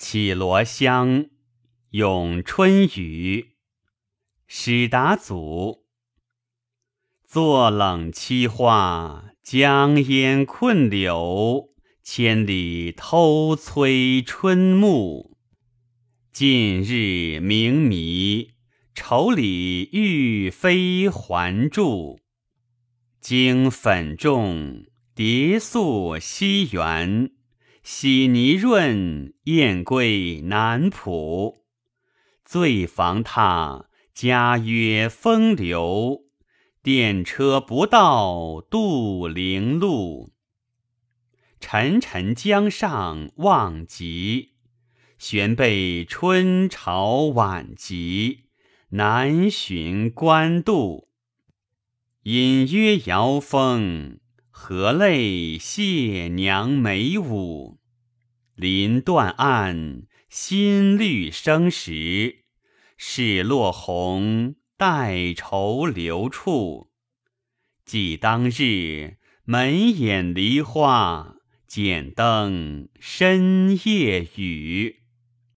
绮罗香，咏春雨。史达祖。坐冷栖化，江烟困柳，千里偷催春暮。近日明迷，愁里欲飞还住。经粉重，叠宿西园，洗泥润，燕归南浦。醉房榻，家约风流，电车不到杜陵路。沉沉江上望极，悬备春潮晚极，难寻关渡。隐约摇风，何泪谢娘眉舞。临断岸，新绿生时，始落红，待愁留处。即当日，门掩梨花，剪灯深夜雨。